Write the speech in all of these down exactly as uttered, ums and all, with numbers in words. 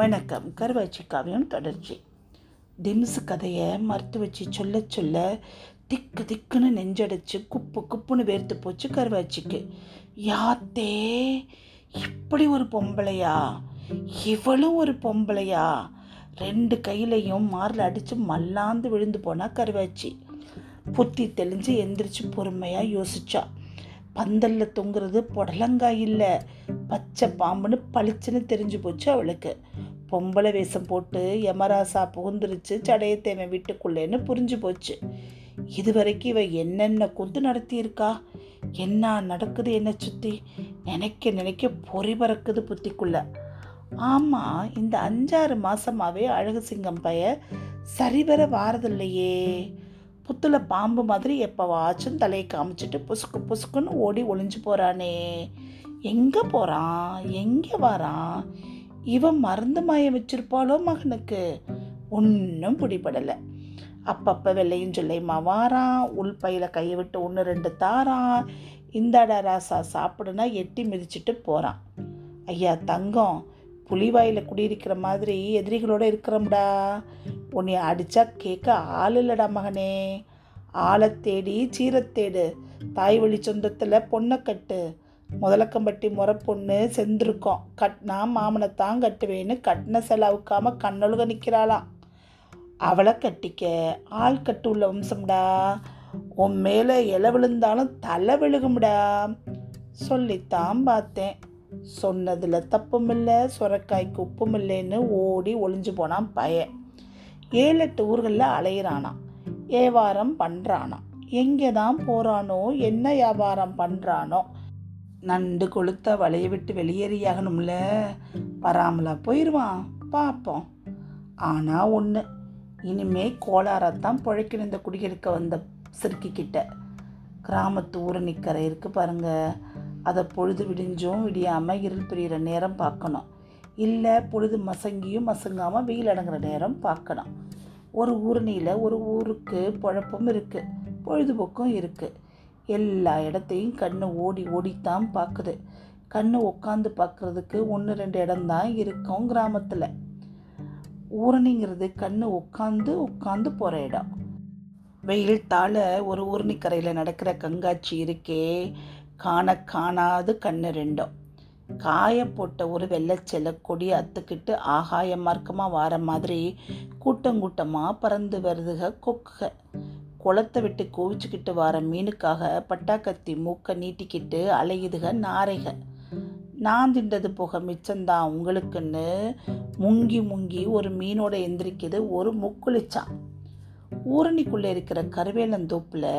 வணக்கம். கருவாச்சி காவியம் தொடர்ச்சி. திம்ஸு கதையை மறுத்து வச்சு சொல்ல சொல்ல திக்கு திக்குன்னு நெஞ்சடைச்சு குப்பு குப்புன்னு வேர்த்து போச்சு கருவாச்சிக்கு. யாத்தே, இப்படி ஒரு பொம்பளையா, இவளும் ஒரு பொம்பளையா? ரெண்டு கையிலையும் மாரில் அடித்து மல்லாந்து விழுந்து போனா கருவாச்சி. புத்தி தெளிஞ்சு எந்திரிச்சு பொறுமையாக யோசிச்சா. பந்தலில் தொங்குறது புடலங்காய் இல்லை, பச்சை பாம்புன்னு பளிச்சுன்னு தெரிஞ்சு போச்சு அவளுக்கு. பொம்பளை வேஷம் போட்டு யமராசா புகுந்துருச்சு சடையத்தேமை வீட்டுக்குள்ளேன்னு புரிஞ்சு போச்சு. இதுவரைக்கும் இவ என்னென்ன கூத்து நடத்தியிருக்கா, என்ன நடக்குது என்னை சுற்றி, நினைக்க நினைக்க பொறி பறக்குது புத்திக்குள்ள. ஆமாம், இந்த அஞ்சாறு மாதமாகவே அழகு சிங்கம் பைய சரிவர வாரதில்லையே. புத்துல பாம்பு மாதிரி எப்போவாச்சும் தலையை காமிச்சிட்டு புசுக்கு புசுக்குன்னு ஓடி ஒளிஞ்சு போகிறானே. எங்கே போகிறான், எங்கே வாரான்? இவன் மருந்து மாயம் வச்சுருப்பாளோ மகனுக்கு? ஒன்றும் பிடிபடலை. அப்பப்போ வெள்ளையும் சொல்லையுமா வாரான், உள்பையில் கையை விட்டு ஒன்று ரெண்டு தாரான். இந்தாடா ராசா சாப்பிடுனா எட்டி மிதிச்சுட்டு போகிறான். ஐயா தங்கம், புலிவாயில் குடியிருக்கிற மாதிரி எதிரிகளோடு இருக்கிறோம்டா, உன்னை அடித்தா கேட்க ஆள் இல்லைடா மகனே. ஆளை தேடி சீரத்தேடு, தாய் வழி சொந்தத்தில் பொண்ணை கட்டு. முதலக்கம்பட்டி முறை பொண்ணு செஞ்சுருக்கோம், கட்னா மாமனைத்தான் கட்டுவேன்னு கட்டின செலவுக்காம கண்ணொழுக நிற்கிறாளாம். அவளை கட்டிக்க ஆள் கட்டு உள்ள வம்சம்டா, உன் மேலே இலை விழுந்தாலும் தலை விழுகும்டா. சொல்லித்தான் பார்த்தேன், சொன்னதில் தப்புமில்லை, சுரக்காய்க்கு உப்பும் இல்லைன்னு ஓடி ஒளிஞ்சு போனான் பையன். ஏழு எட்டு ஊர்களில் அலையிறானான், வியாபாரம் பண்ணுறானான். எங்கே தான் போகிறானோ, என்ன வியாபாரம் பண்ணுறானோ, நண்டு கொளுத்த வலையை விட்டு வெளியேறியாகணும்ல, வராமலா போயிடுவான் பார்ப்போம். ஆனால் ஒன்று, இனிமே கோளாரத்தான் பிழைக்கணும் இந்த குடியிருக்க வந்த சிறுக்கிக்கிட்ட. கிராமத்து ஊரணிக்கரை இருக்குது பாருங்கள், அதை பொழுது விடிஞ்சும் விடியாமல் இருள் பிரிகிற நேரம் பார்க்கணும், இல்லை பொழுது மசங்கியும் மசங்காமல் வெயில் அடங்குற நேரம் பார்க்கணும். ஒரு ஊரணியில் ஒரு ஊருக்கு பொழப்பும் இருக்குது, பொழுதுபோக்கும் இருக்குது. எல்லா இடத்தையும் கண்ணு ஓடி ஓடித்தான் பார்க்குது. கண்ணு உட்காந்து பார்க்குறதுக்கு ஒன்று ரெண்டு இடம்தான் இருக்கும் கிராமத்தில். ஊரணிங்கிறது கண்ணு உட்காந்து உட்காந்து போகிற இடம். வெயில் தாழ ஒரு ஊரணிக்கரையில் நடக்கிற கங்காட்சி இருக்கே, காண காணாது கண்ணு ரெண்டும். காய போட்ட ஒரு வெள்ளைச்செலை கொடி அத்துக்கிட்டு ஆகாய மார்க்கமாக வார மாதிரி கூட்டங்கூட்டமாக பறந்து வருதுக கொக்குக. குளத்தை விட்டு கோவிச்சுக்கிட்டு வார மீனுக்காக பட்டாக்கத்தி மூக்க நீட்டிக்கிட்டு அலையுதுக நாரைக. நான் திண்டது போக மிச்சந்தான் உங்களுக்குன்னு முங்கி முங்கி ஒரு மீனோட எந்திரிக்கிது ஒரு முக்குளிச்சான். ஊரணிக்குள்ளே இருக்கிற கருவேலந்தோப்பில்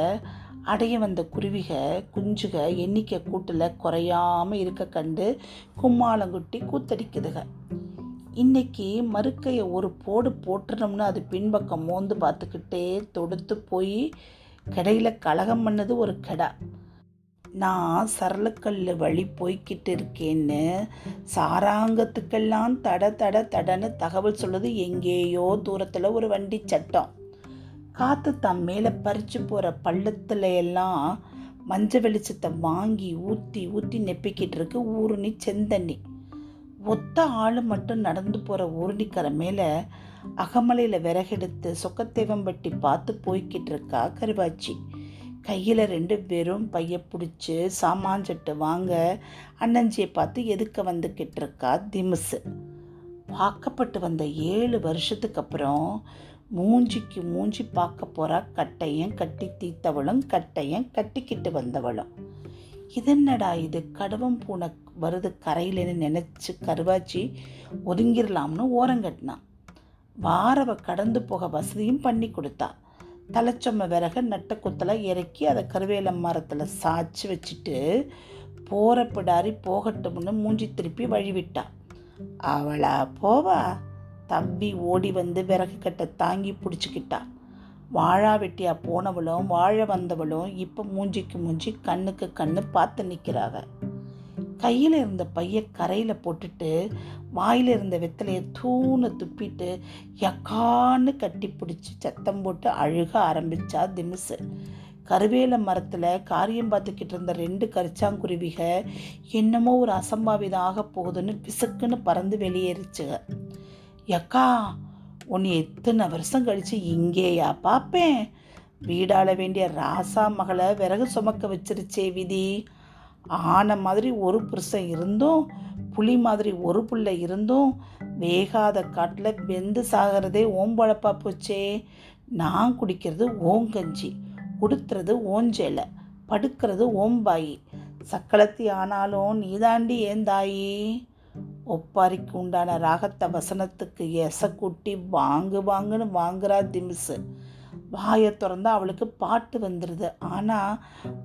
அடைய வந்த குருவிக குஞ்சுக எண்ணிக்கை கூட்டில் குறையாமல் இருக்க கண்டு கும்மாளங்குட்டி கூத்தடிக்குதுக. இன்றைக்கி மறுக்கையை ஒரு போடு போட்டுனோம்னு அது பின்பக்கம் மோந்து பார்த்துக்கிட்டே தொடுத்து போய் கடையில் கலகம் பண்ணது ஒரு கடை. நான் சரளுக்கல் வழி போய்கிட்டு இருக்கேன்னு சாராங்கத்துக்கெல்லாம் தட தட தடன்னு தகவல் சொல்லுது. எங்கேயோ தூரத்தில் ஒரு வண்டி சட்டம். காற்று தான் மேலே பறித்து போகிற பள்ளத்தில் எல்லாம் மஞ்சள் வெளிச்சத்தை வாங்கி ஊற்றி ஊற்றி நெப்பிக்கிட்டு இருக்கு ஊருணி செந்தண்ணி. ஒத்த ஆள் மட்டும் நடந்து போகிற ஊருணிக்கரை மேலே அகமலையில் விறகெடுத்து சொக்கத்தேவம் பட்டி பார்த்து போய்கிட்டு இருக்கா கருவாச்சி. கையில் ரெண்டு பேரும் பைய பிடிச்சி சாமான்சட்டு வாங்க அண்ணஞ்சியை பார்த்து எதுக்க வந்துக்கிட்டு இருக்கா திமுசு. பார்க்கப்பட்டு வந்த ஏழு வருஷத்துக்கு அப்புறம் மூஞ்சிக்கு மூஞ்சி பார்க்க போகிறா கட்டையும் கட்டி தீத்தவளும் கட்டையும் கட்டிக்கிட்டு வந்தவளும். இதென்னடா இது, கடுவம் பூனை வருது கரையிலேன்னு நினச்சி கருவாச்சி ஒதுங்கிடலாம்னு ஓரங்கட்டினான். வாரவை கடந்து போக வசதியும் பண்ணி கொடுத்தா. தலைச்சொம்மை விறக நட்டை குத்தலாக இறக்கி அதை கருவேல மரத்தில் சாய்ச்சி வச்சுட்டு போகிற பிடாரி போகட்டும்னு மூஞ்சி திருப்பி வழிவிட்டா. அவளா போவா தம்பி ஓடி வந்து விறகு கட்டை தாங்கி பிடிச்சிக்கிட்டா. வாழா வெட்டியாக போனவளும் வாழ வந்தவளும் இப்போ மூஞ்சிக்கு மூஞ்சி கண்ணுக்கு கண்ணு பார்த்து நிற்கிறாங்க. கையில் இருந்த பையை கரையில் போட்டுட்டு வாயில் இருந்த வெத்தலையை தூணு துப்பிட்டு யக்கான்னு கட்டி பிடிச்சி சத்தம் போட்டு அழுக ஆரம்பித்தா திமுசு. கருவேல மரத்தில் காரியம் பார்த்துக்கிட்டு இருந்த ரெண்டு கரிச்சாங்குருவிக என்னமோ ஒரு அசம்பாவிதம் ஆக போகுதுன்னு பிசுக்குன்னு பறந்து வெளியேறிச்சுக. யக்கா உன்னை எத்தனை வருஷம் கழித்து இங்கேயா பார்ப்பேன், வீடாள வேண்டிய ராசா மகளை விறகு சுமக்க வச்சிருச்சே விதி. ஆன மாதிரி ஒரு புருஷன் இருந்தும் புலி மாதிரி ஒரு பிள்ளை இருந்தும் வேகாத காட்டில் வெந்து சாகிறதே ஓம்பழப்பா போச்சே. நான் குடிக்கிறது ஓங்கஞ்சி, உடுத்துறது ஓஞ்சேலை, படுக்கிறது ஓம்பாயி. சக்களத்தி ஆனாலும் நீதாண்டி ஏந்தாயி. ஒப்பாரிக்கு உண்டான ராகத்த வசனத்துக்கு எசை கூட்டி வாங்கு வாங்குன்னு வாங்குறா திம்ஸு. வாயை திறந்தா அவளுக்கு பாட்டு வந்துடுது, ஆனால்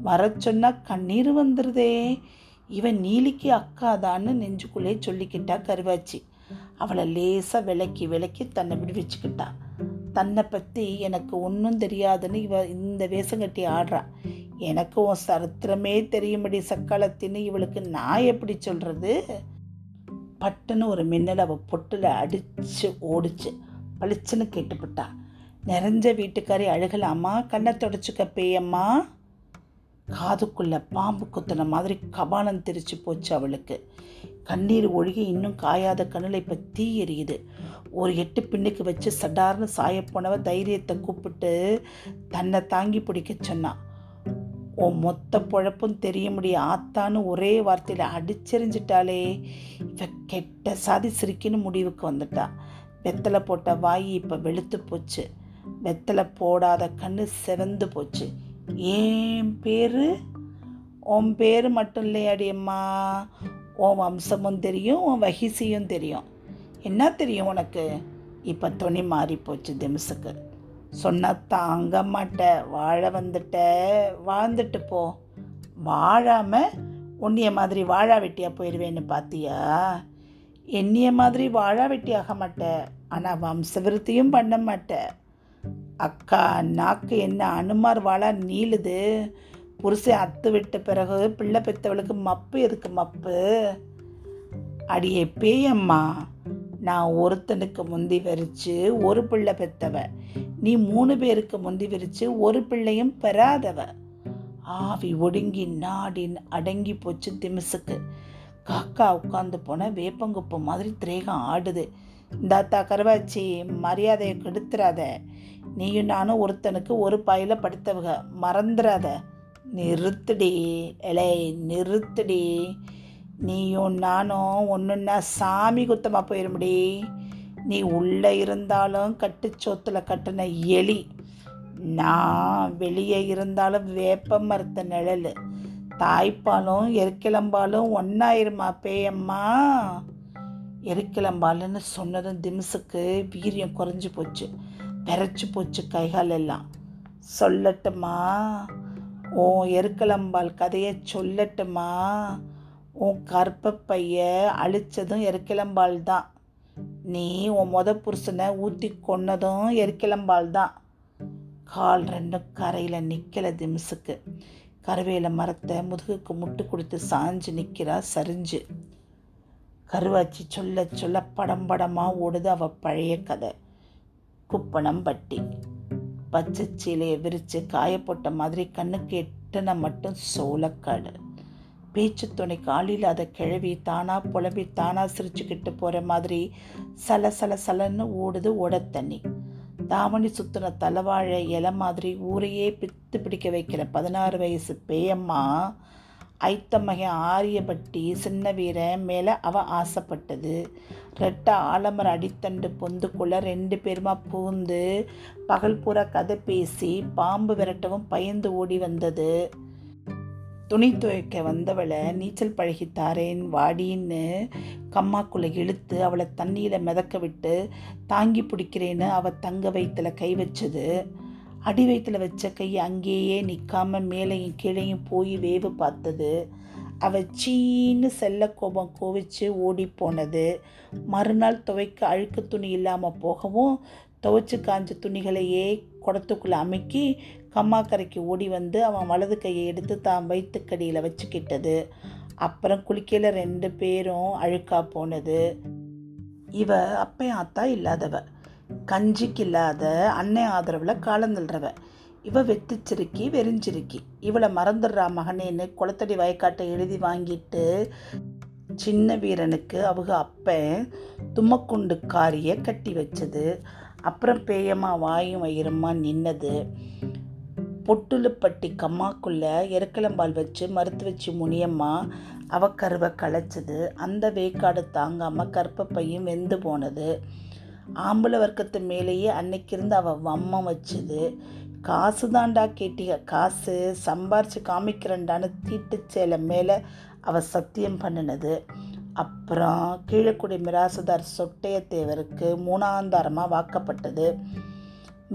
வர சொன்னால் கண்ணீர் வந்துடுதே. இவன் நீலிக்கு அக்காதான்னு நெஞ்சுக்குள்ளே சொல்லிக்கிட்டா கருவாச்சி. அவளை லேசாக விலக்கி விலக்கி தன்னை விடுவிச்சுக்கிட்டா. தன்னை பற்றி எனக்கு ஒன்றும் தெரியாதுன்னு இவ இந்த வேஷங்கட்டி ஆடுறா. எனக்கு உன் சரித்திரமே தெரியும்படி சக்களத்தின்னு இவளுக்கு நான் எப்படி சொல்கிறது? பட்டுன்னு ஒரு மின்னல் அவள் பொட்டில் அடித்து ஓடிச்சு, பளிச்சுன்னு கேட்டுப்பட்டா. நிறைஞ்ச வீட்டுக்காரி அழுகலாமா, கண்ணை தொடச்சிக்க பேயம்மா. காதுக்குள்ளே பாம்பு குத்துன மாதிரி கபாலம் தெரிச்சு போச்சு அவளுக்கு. கண்ணீர் ஒழுகி இன்னும் காயாத கண்ணில் இப்போ தீ எரியுது. ஒரு எட்டு பின்னுக்கு வச்சு சடார்னு சாயப்போனவ தைரியத்தை கூப்பிட்டு தன்னை தாங்கி பிடிக்க சொன்னான். ஓ மொத்த பொழப்பும் தெரிய முடிய ஆத்தான்னு ஒரே வார்த்தையில் அடிச்செறிஞ்சிட்டாலே. இவ கெட்ட சாதி சிரிக்கின்னு முடிவுக்கு வந்துட்டா. வெத்தலை போட்ட வாய் இப்போ வெளுத்து போச்சு, வெத்தலை போடாத கண்ணு செவந்து போச்சு. ஏன் பேரு உன் பேர் மட்டும் இல்லையாடியம்மா, உன் வம்சமும் தெரியும், உன் வகிசியும் தெரியும். என்ன தெரியும் உனக்கு? இப்போ துணி மாறி போச்சு திம்ஸுக்கு. சொன்னத்தான் அங்க மாட்ட, வாழ வந்துட்ட, வாழ்ந்துட்டு போ. வாழாமல் உன்னிய மாதிரி வாழா வெட்டியாக போயிடுவேன்னு பார்த்தியா? என்னைய மாதிரி வாழா வெட்டியாக மாட்டேன், ஆனால் வம்சவிருத்தியும் பண்ண மாட்டேன். அக்கா நாக்கு என்ன அனுமார் வாழா நீளுது. புருஷை அத்து விட்ட பிறகு பிள்ளை பெற்றவளுக்கு மப்பு எதுக்கு மப்பு? அடியே பேயம்மா, நான் ஒருத்தனுக்கு முந்தி விரித்து ஒரு பிள்ளை பெற்றவ, நீ மூணு பேருக்கு முந்தி விரித்து ஒரு பிள்ளையும் பெறாதவ. ஆவி ஒடுங்கி நாடின் அடங்கி போச்சு திம்ஸுக்கு. காக்கா உட்காந்து போன வேப்பங்குப்பு மாதிரி திரேகம் ஆடுது. இந்தாத்தா கருவாச்சி, மரியாதையை கெடுத்துறாத. நீயும் நானும் ஒருத்தனுக்கு ஒரு பாயில படுத்தவுக, மறந்துடாத. நிறுத்துடி இலை, நிறுத்துடி. நீயும் நானும் ஒன்றுன்னா சாமி குத்தமாக போயிடும்டி. நீ உள்ளே இருந்தாலும் கட்டுச்சோத்தில் கட்டின எலி, நான் வெளியே இருந்தாலும் வேப்ப மரத்த நிழல். தாய்ப்பாலும் எருக்கிளம்பாலும் ஒன்றாயிருமா பேயம்மா. எருக்கிளம்பாலுன்னு சொன்னதும் திம்ஸுக்கு வீரியம் குறைஞ்சி போச்சு, விரைச்சி போச்சு கைகாலெல்லாம். சொல்லட்டுமா ஓ எருக்கிளம்பால் கதையை, சொல்லட்டுமா? உன் கற்பப்பைய அழித்ததும் எருக்கிளம்பால் தான், நீ உன் மொத புருஷனை ஊற்றி கொன்னதும் எருக்கிளம்பால் தான். கால் ரெண்டும் கரையில் நிற்கலை திம்ஸுக்கு. கருவேல மரத்தை முதுகுக்கு முட்டு கொடுத்து சாஞ்சு நிற்கிறா சரிஞ்சு. கருவாச்சி சொல்ல சொல்ல படம் படமாக ஓடுது அவள் பழைய கதை. குப்பணம் பட்டி பச்சை சீலையை விரித்து காயப்போட்ட மாதிரி கண்ணுக்கு எட்டனை மட்டும் சோளக்காடு. பேச்சு துணை காலில் அதை கிழவி தானாக புலம்பி தானாக சிரிச்சுக்கிட்டு போகிற மாதிரி சல சல சலன்னு ஓடுது ஓடத்தண்ணி. தாவணி சுற்றின தலைவாழை இலை மாதிரி ஊரையே பித்து பிடிக்க வைக்கிற பதினாறு வயசு பேயம்மா ஐத்தமகன் ஆரியப்பட்டி சின்ன வீரன் மேலே அவள் ஆசைப்பட்டது. ரெட்டை ஆலமர அடித்தண்டு பொந்துக்குள்ளே ரெண்டு பேருமா பூந்து பகல் பூரா கதை பேசி பாம்பு விரட்டவும் பயந்து ஓடி வந்தது. துணி துவைக்க வந்தவளை நீச்சல் பழகித்தாரேன் வாடின்னு கம்மாக்குள்ளே இழுத்து அவளை தண்ணியில் மிதக்க விட்டு தாங்கி பிடிக்கிறேன்னு அவள் தங்க வயிற்றில் கை வச்சது. அடி வயிற்றில் வச்ச கை அங்கேயே நிற்காமல் மேலேயும் கீழேயும் போய் வேவு பார்த்தது. அவள் சீன்னு செல்ல கோபம் கோவிச்சு ஓடி போனது. மறுநாள் துவைக்க அழுக்கு துணி இல்லாமல் போகவும் துவைச்சி காஞ்ச துணிகளையே குடத்துக்குள்ளே அமுக்கி கம்மாக்கரைக்கு ஓடி வந்து அவன் வலது கையை எடுத்து தான் வயிற்றுக்கடியில் வச்சுக்கிட்டது. அப்புறம் குளிக்கையில் ரெண்டு பேரும் அழுக்கா போனது. இவ அப்பையும் ஆத்தா இல்லாதவ, கஞ்சிக்கு இல்லாத அன்னை ஆதரவில் காலந்தள்ளுறவ. இவ வெத்திச்சிருக்கி வெறிஞ்சிருக்கி. இவளை மறந்துடுறா மகனேன்னு குளத்தடி வயக்காட்டை எழுதி வாங்கிட்டு சின்ன வீரனுக்கு அவங்க அப்பன் தும்மக்குண்டுக்காரியை கட்டி வச்சது. அப்புறம் பேயம்மா வாயும் வயிறுமா நின்னது. பொட்டுலுப்பட்டி கம்மாக்குள்ளே எருக்கலம்பால் வச்சு மறுத்து வச்சு முனியம்மா அவ கருவை களைச்சது. அந்த வேக்காடு தாங்காமல் கற்பப்பையும் வெந்து போனது. ஆம்பளை வர்க்கத்து மேலேயே அன்னைக்கிருந்து அவள் வம்மம் வச்சுது. காசு தாண்டா கேட்டிக, காசு சம்பாரித்து காமிக்கிறண்டான்னு தீட்டுச்சேலை மேலே அவள் சத்தியம் பண்ணினது. அப்புறம் கீழக்குடி மிராசுதார் சொட்டையத்தேவருக்கு மூணாந்தாரமாக வாக்கப்பட்டது.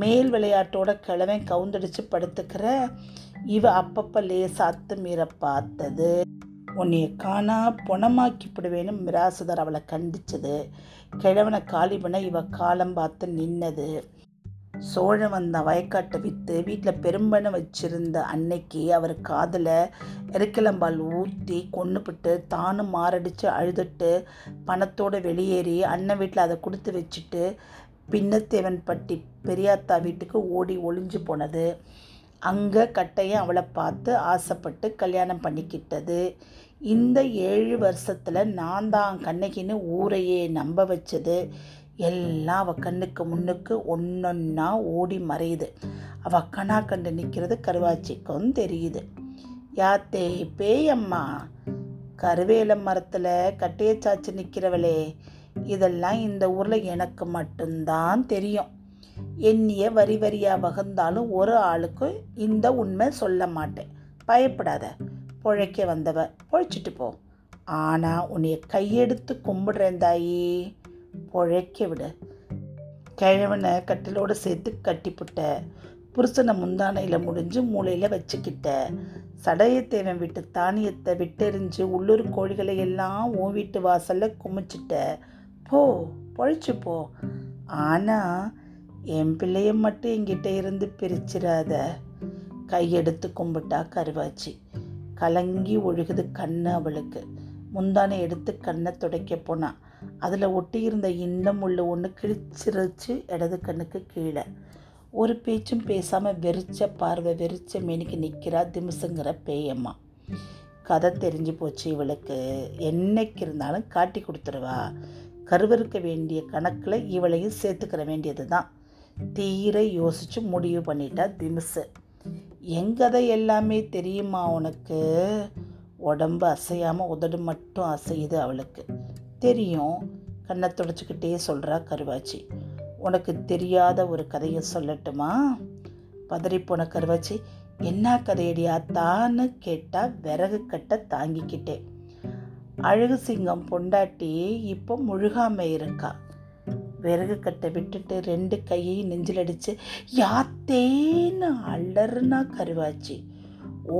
மேல் விளையாட்டோட கிழவன் கவுந்தடிச்சு படுத்துக்கிற இவ அப்பப்போ லேசா அத்து மீற பார்த்தது. உன்னைய காணா பொணமாக்கிப்பிடுவேன்னு மிராசுதார் அவளை கண்டிச்சது. கிழவனை காலி பண்ண இவ காலம் பார்த்து நின்னது. சோழ வந்த வயக்காட்டை விற்று வீட்டில் பெரும்பனை வச்சிருந்த அன்னைக்கு அவர் காதில் எருக்கலம்பால் ஊற்றி கொண்டுபிட்டு தானும் மாரடித்து அழுதுட்டு பணத்தோடு வெளியேறி அண்ணன் வீட்டில் அதை கொடுத்து வச்சுட்டு பின்னத்தேவன்பட்டி பெரியாத்தா வீட்டுக்கு ஓடி ஒளிஞ்சு போனது. அங்கே கட்டையும் அவளை பார்த்து ஆசைப்பட்டு கல்யாணம் பண்ணிக்கிட்டது. இந்த ஏழு வருஷத்தில் நான் தான் கண்ணகின்னு ஊரையே நம்ப வச்சது. எல்லாம் அவள் கண்ணுக்கு முன்னுக்கு ஒன்னொன்னா ஓடி மறையுது. அவள் கணா கண்டு நிற்கிறது கருவாச்சிக்கும் தெரியுது. யாத்தே பேயம்மா, கருவேல மரத்தில் கட்டையை சாச்சு நிற்கிறவளே, இதெல்லாம் இந்த ஊரில் எனக்கு மட்டும்தான் தெரியும். என்னைய வரி வரியாக வகுந்தாலும் ஒரு ஆளுக்கு இந்த உண்மை சொல்ல மாட்டேன். பயப்படாத, பொழைக்க வந்தவ பொழைச்சிட்டு போ. ஆனால் உன்னைய கையெடுத்து கும்பிடுறேன் தாயி, பொழைக்க விடு. கிழவனை கட்டிலோடு சேர்த்து கட்டிப்புட்ட, புருஷனை முந்தானையில் முடிஞ்சு மூளையில் வச்சுக்கிட்ட, சடையத்தேவன் விட்டு தானியத்தை விட்டெறிஞ்சு உள்ளூர் கோழிகளை எல்லாம் ஓ வீட்டு வாசலில் குமிச்சிட்ட. போ, பொழைச்சி போ. ஆனால் என் பிள்ளைய மட்டும் என்கிட்ட இருந்து பிரிச்சிடாத. கையெடுத்து கும்பிட்டா கருவாச்சி. கலங்கி ஒழுகுது கண்ணு அவளுக்கு. முந்தானை எடுத்து கண்ணை துடைக்க போனான். அதில் ஒட்டியிருந்த இன்னம் உள்ள ஒன்று கிழிச்சிருச்சு இடது கண்ணுக்கு கீழே. ஒரு பேச்சும் பேசாமல் வெறிச்ச பார்வை வெறிச்ச மேனிக்கு நிற்கிறா திமுசுங்கிற பேயம்மா. கதை தெரிஞ்சு போச்சு இவளுக்கு. என்னைக்கு இருந்தாலும் காட்டி கொடுத்துருவா. கருவறுக்க வேண்டிய கணக்கில் இவளையும் சேர்த்துக்கிற வேண்டியது தான். தீர யோசித்து முடிவு பண்ணிட்டா திமுசு. என் கதை எல்லாமே தெரியுமா உனக்கு? உடம்பு அசையாமல் உதடு மட்டும் அசையுது அவளுக்கு. தெரியும், கண்ணை துடைச்சிக்கிட்டே சொல்கிறா கருவாச்சி. உனக்கு தெரியாத ஒரு கதையை சொல்லட்டுமா? பதறிப்போன கருவாச்சி என்ன கதையடி ஆத்தான்னு கேட்டால் விறகு கட்டை தாங்கிக்கிட்டே. அழகு சிங்கம் பொண்டாட்டி இப்போ முழுகாமல் இருக்கா. விறகு கட்டை விட்டுட்டு ரெண்டு கையை நெஞ்சிலடிச்சு யாத்தேன்னு அலறுனா கருவாச்சி.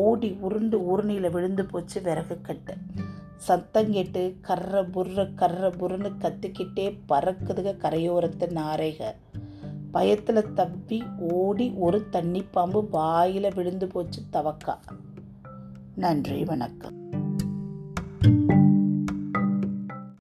ஓடி உருண்டு ஊருணியில் விழுந்து போச்சு விறகு கட்டை. சத்தம் கேட்டு கர்ற புர்ற கர்ற புர்ன்னு கத்திக்கிட்டே பறக்குதுக கரையோரத்து நாரைக. பயத்தில் தப்பி ஓடி ஒரு தண்ணி பாம்பு வாயில் விழுந்து போச்சு தவக்கா. நன்றி, வணக்கம்.